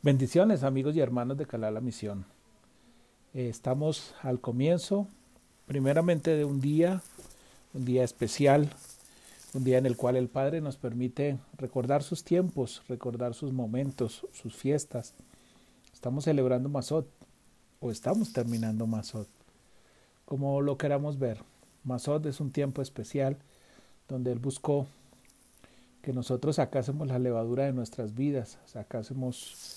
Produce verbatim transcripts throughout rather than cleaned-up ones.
Bendiciones, amigos y hermanos de Cala La Misión. Eh, estamos al comienzo, primeramente de un día, un día especial, un día en el cual el Padre nos permite recordar sus tiempos, recordar sus momentos, sus fiestas. Estamos celebrando Masot, o estamos terminando Masot, como lo queramos ver. Masot es un tiempo especial donde Él buscó que nosotros sacásemos la levadura de nuestras vidas, sacásemos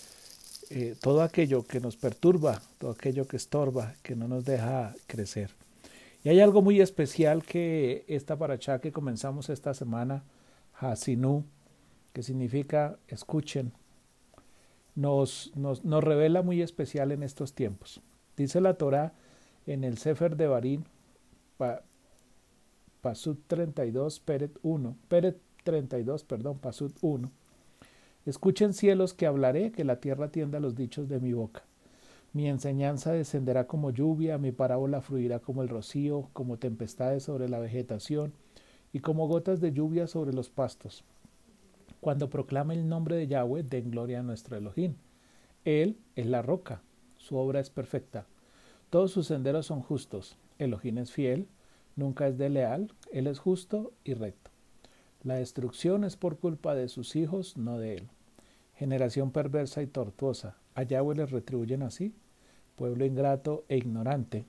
Eh, todo aquello que nos perturba, todo aquello que estorba, que no nos deja crecer. Y hay algo muy especial que esta parasha que comenzamos esta semana, Hasinú, que significa escuchen, nos, nos, nos revela muy especial en estos tiempos. Dice la Torah en el Sefer Devarim, pa, Pasut treinta y dos, Peret uno, Peret treinta y dos, perdón, Pasut uno. Escuchen, cielos, que hablaré, que la tierra atienda los dichos de mi boca. Mi enseñanza descenderá como lluvia, mi parábola fluirá como el rocío, como tempestades sobre la vegetación y como gotas de lluvia sobre los pastos. Cuando proclame el nombre de Yahweh, den gloria a nuestro Elohim. Él es la roca, su obra es perfecta. Todos sus senderos son justos. Elohim es fiel, nunca es desleal, Él es justo y recto. La destrucción es por culpa de sus hijos, no de él. Generación perversa y tortuosa, ¿a Yahweh les retribuyen así? Pueblo ingrato e ignorante,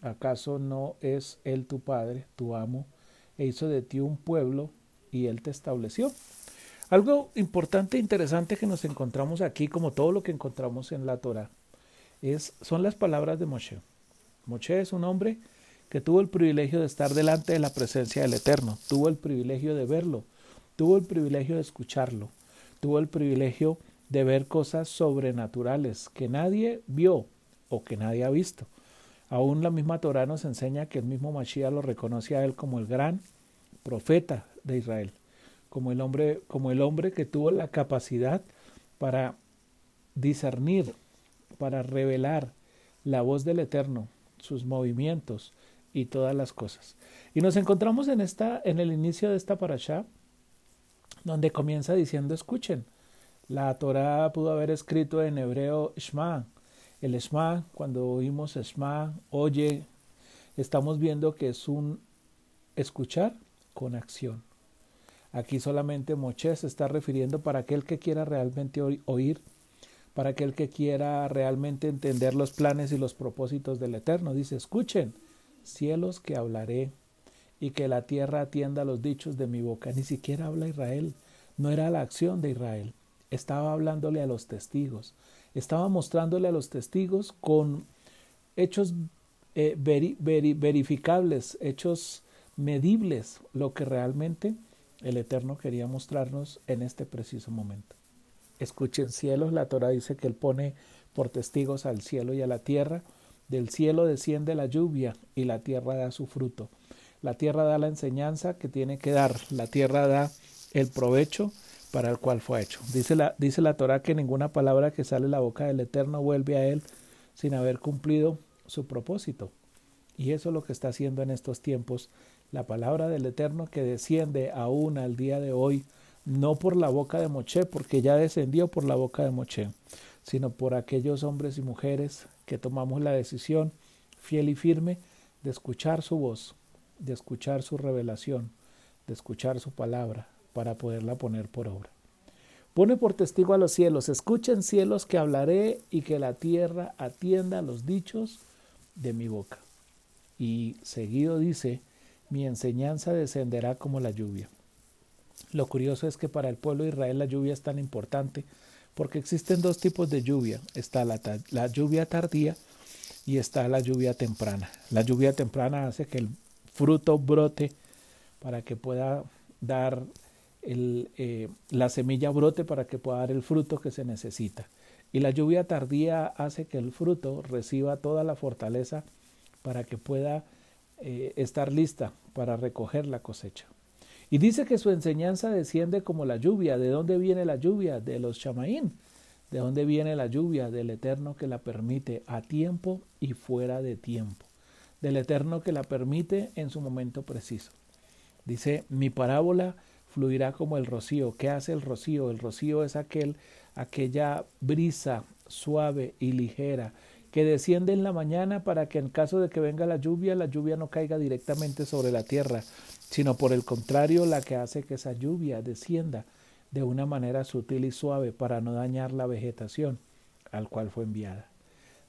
¿acaso no es él tu padre, tu amo, e hizo de ti un pueblo y él te estableció? Algo importante e interesante que nos encontramos aquí, como todo lo que encontramos en la Torah, es, son las palabras de Moshe. Moshe es un hombre que tuvo el privilegio de estar delante de la presencia del Eterno, tuvo el privilegio de verlo, tuvo el privilegio de escucharlo, tuvo el privilegio de ver cosas sobrenaturales que nadie vio o que nadie ha visto. Aún la misma Torah nos enseña que el mismo Mashiach lo reconoce a él como el gran profeta de Israel, como el hombre, como el hombre que tuvo la capacidad para discernir, para revelar la voz del Eterno, sus movimientos y todas las cosas. Y nos encontramos en, esta, en el inicio de esta parasha, donde comienza diciendo, escuchen. La Torah pudo haber escrito en hebreo shma. El shma, cuando oímos shma, oye, estamos viendo que es un escuchar con acción. Aquí solamente Moshe se está refiriendo para aquel que quiera realmente oír, para aquel que quiera realmente entender los planes y los propósitos del Eterno. Dice, escuchen, cielos, que hablaré, y que la tierra atienda los dichos de mi boca. Ni siquiera habla Israel, no era la acción de Israel, estaba hablándole a los testigos, estaba mostrándole a los testigos con hechos eh, veri, veri, verificables, hechos medibles, lo que realmente el Eterno quería mostrarnos en este preciso momento. Escuchen, cielos, la Torah dice que Él pone por testigos al cielo y a la tierra. Del cielo desciende la lluvia y la tierra da su fruto. La tierra da la enseñanza que tiene que dar. La tierra da el provecho para el cual fue hecho. Dice la, dice la Torah que ninguna palabra que sale de la boca del Eterno vuelve a Él sin haber cumplido su propósito. Y eso es lo que está haciendo en estos tiempos. La palabra del Eterno que desciende aún al día de hoy, no por la boca de Moshe, porque ya descendió por la boca de Moshe, sino por aquellos hombres y mujeres que tomamos la decisión fiel y firme de escuchar su voz, de escuchar su revelación, de escuchar su palabra para poderla poner por obra. Pone por testigo a los cielos, escuchen, cielos, que hablaré, y que la tierra atienda los dichos de mi boca. Y seguido dice, mi enseñanza descenderá como la lluvia. Lo curioso es que para el pueblo de Israel la lluvia es tan importante, porque existen dos tipos de lluvia, está la, la lluvia tardía y está la lluvia temprana. La lluvia temprana hace que el fruto brote para que pueda dar, el, eh, la semilla brote para que pueda dar el fruto que se necesita. Y la lluvia tardía hace que el fruto reciba toda la fortaleza para que pueda eh, estar lista para recoger la cosecha. Y dice que su enseñanza desciende como la lluvia. ¿De dónde viene la lluvia? De los chamaín. ¿De dónde viene la lluvia? Del Eterno que la permite a tiempo y fuera de tiempo. Del Eterno que la permite en su momento preciso. Dice, mi parábola fluirá como el rocío. ¿Qué hace el rocío? El rocío es aquel, aquella brisa suave y ligera que desciende en la mañana para que en caso de que venga la lluvia, la lluvia no caiga directamente sobre la tierra, sino por el contrario la que hace que esa lluvia descienda de una manera sutil y suave para no dañar la vegetación al cual fue enviada.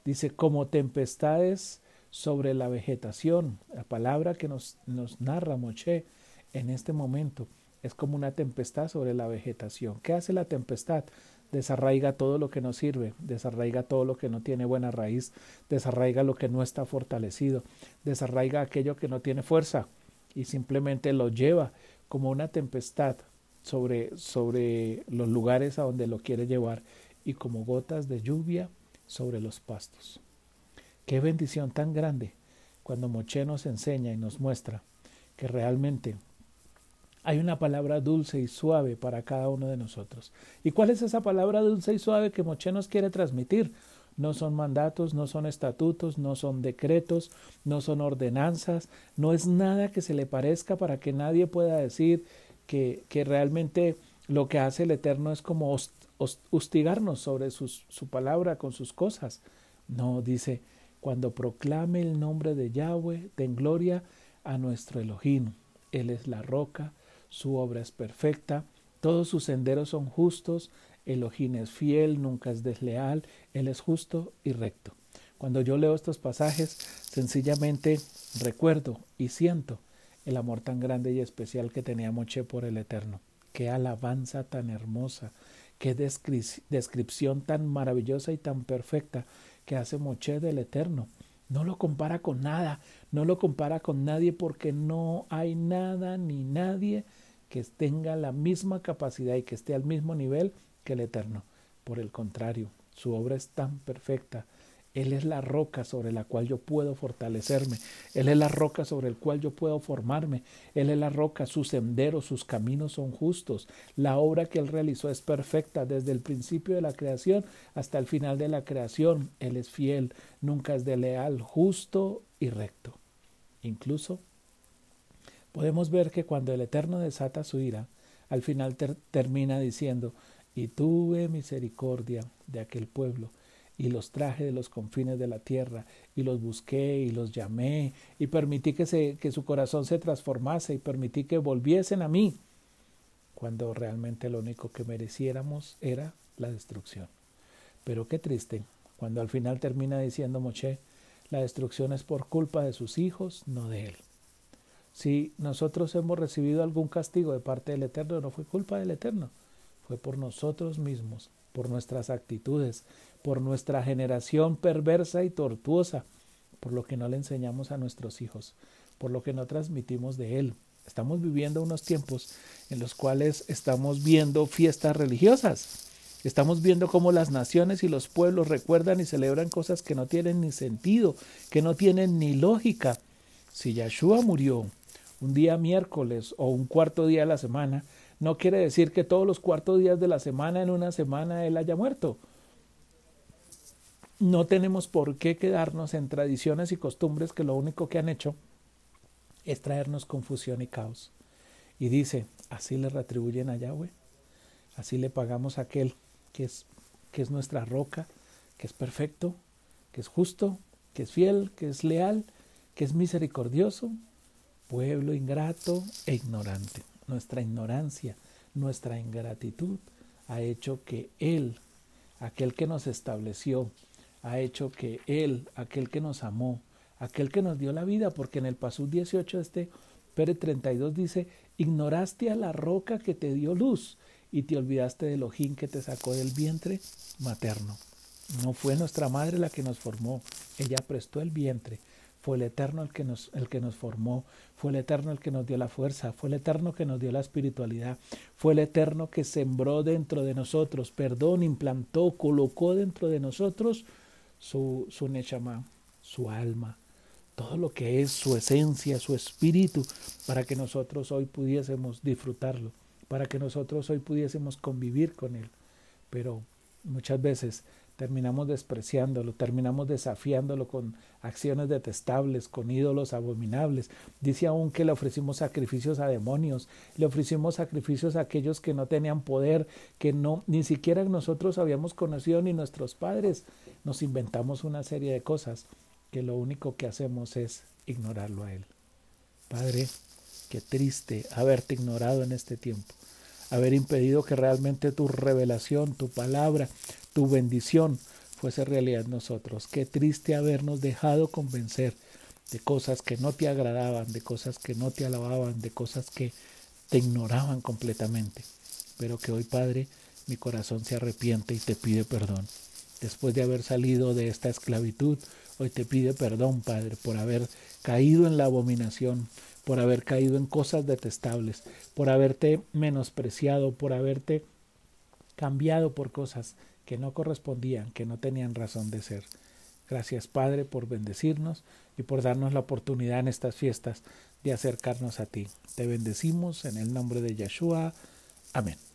Dice, como tempestades sobre la vegetación, la palabra que nos, nos narra Moshe en este momento es como una tempestad sobre la vegetación. ¿Qué hace la tempestad? Desarraiga todo lo que no sirve, desarraiga todo lo que no tiene buena raíz, desarraiga lo que no está fortalecido, desarraiga aquello que no tiene fuerza y simplemente lo lleva como una tempestad sobre, sobre los lugares a donde lo quiere llevar y como gotas de lluvia sobre los pastos. Qué bendición tan grande cuando Moshe nos enseña y nos muestra que realmente hay una palabra dulce y suave para cada uno de nosotros. ¿Y cuál es esa palabra dulce y suave que Moshe nos quiere transmitir? No son mandatos, no son estatutos, no son decretos, no son ordenanzas, no es nada que se le parezca para que nadie pueda decir que, que realmente lo que hace el Eterno es como hostigarnos sobre sus, su palabra con sus cosas. No, dice, cuando proclame el nombre de Yahweh, den gloria a nuestro Elohim. Él es la roca. Su obra es perfecta, todos sus senderos son justos, Elohim es fiel, nunca es desleal, Él es justo y recto. Cuando yo leo estos pasajes, sencillamente recuerdo y siento el amor tan grande y especial que tenía Moshe por el Eterno. Qué alabanza tan hermosa, qué descri- descripción tan maravillosa y tan perfecta que hace Moshe del Eterno. No lo compara con nada, no lo compara con nadie porque no hay nada ni nadie que tenga la misma capacidad y que esté al mismo nivel que el Eterno. Por el contrario, su obra es tan perfecta. Él es la roca sobre la cual yo puedo fortalecerme. Él es la roca sobre la cual yo puedo formarme. Él es la roca, sus senderos, sus caminos son justos. La obra que Él realizó es perfecta desde el principio de la creación hasta el final de la creación. Él es fiel, nunca es desleal, justo y recto. Incluso podemos ver que cuando el Eterno desata su ira, al final ter- termina diciendo, y tuve misericordia de aquel pueblo, y los traje de los confines de la tierra, y los busqué, y los llamé, y permití que, se, que su corazón se transformase, y permití que volviesen a mí, cuando realmente lo único que mereciéramos era la destrucción. Pero qué triste, cuando al final termina diciendo Moshe, la destrucción es por culpa de sus hijos, no de él. Si nosotros hemos recibido algún castigo de parte del Eterno, no fue culpa del Eterno, fue por nosotros mismos, por nuestras actitudes, por nuestra generación perversa y tortuosa, por lo que no le enseñamos a nuestros hijos, por lo que no transmitimos de él. Estamos viviendo unos tiempos en los cuales estamos viendo fiestas religiosas. Estamos viendo cómo las naciones y los pueblos recuerdan y celebran cosas que no tienen ni sentido, que no tienen ni lógica. Si Yahshua murió un día miércoles o un cuarto día de la semana, no quiere decir que todos los cuartos días de la semana, en una semana, él haya muerto. No tenemos por qué quedarnos en tradiciones y costumbres que lo único que han hecho es traernos confusión y caos. Y dice, así le retribuyen a Yahweh, así le pagamos a aquel que es, que es nuestra roca, que es perfecto, que es justo, que es fiel, que es leal, que es misericordioso, pueblo ingrato e ignorante. Nuestra ignorancia, nuestra ingratitud ha hecho que Él, aquel que nos estableció, ha hecho que Él, aquel que nos amó, aquel que nos dio la vida, porque en el Pasú dieciocho, este Pérez treinta y dos dice, ignoraste a la roca que te dio luz y te olvidaste del Elohim que te sacó del vientre materno. No fue nuestra madre la que nos formó, ella prestó el vientre. Fue el Eterno el que, nos, el que nos formó, fue el Eterno el que nos dio la fuerza, fue el Eterno que nos dio la espiritualidad, fue el Eterno que sembró dentro de nosotros, perdón, implantó, colocó dentro de nosotros su, su nechamá, su alma, todo lo que es su esencia, su espíritu, para que nosotros hoy pudiésemos disfrutarlo, para que nosotros hoy pudiésemos convivir con Él. Pero muchas veces terminamos despreciándolo, terminamos desafiándolo con acciones detestables, con ídolos abominables. Dice aún que le ofrecimos sacrificios a demonios, le ofrecimos sacrificios a aquellos que no tenían poder, que no, ni siquiera nosotros habíamos conocido ni nuestros padres. Nos inventamos una serie de cosas que lo único que hacemos es ignorarlo a Él. Padre, qué triste haberte ignorado en este tiempo, haber impedido que realmente tu revelación, tu palabra, tu bendición fuese realidad en nosotros. Qué triste habernos dejado convencer de cosas que no te agradaban, de cosas que no te alababan, de cosas que te ignoraban completamente. Pero que hoy, Padre, mi corazón se arrepiente y te pide perdón. Después de haber salido de esta esclavitud, hoy te pide perdón, Padre, por haber caído en la abominación, por haber caído en cosas detestables, por haberte menospreciado, por haberte cambiado por cosas que no correspondían, que no tenían razón de ser. Gracias, Padre, por bendecirnos y por darnos la oportunidad en estas fiestas de acercarnos a ti. Te bendecimos en el nombre de Yahshua. Amén.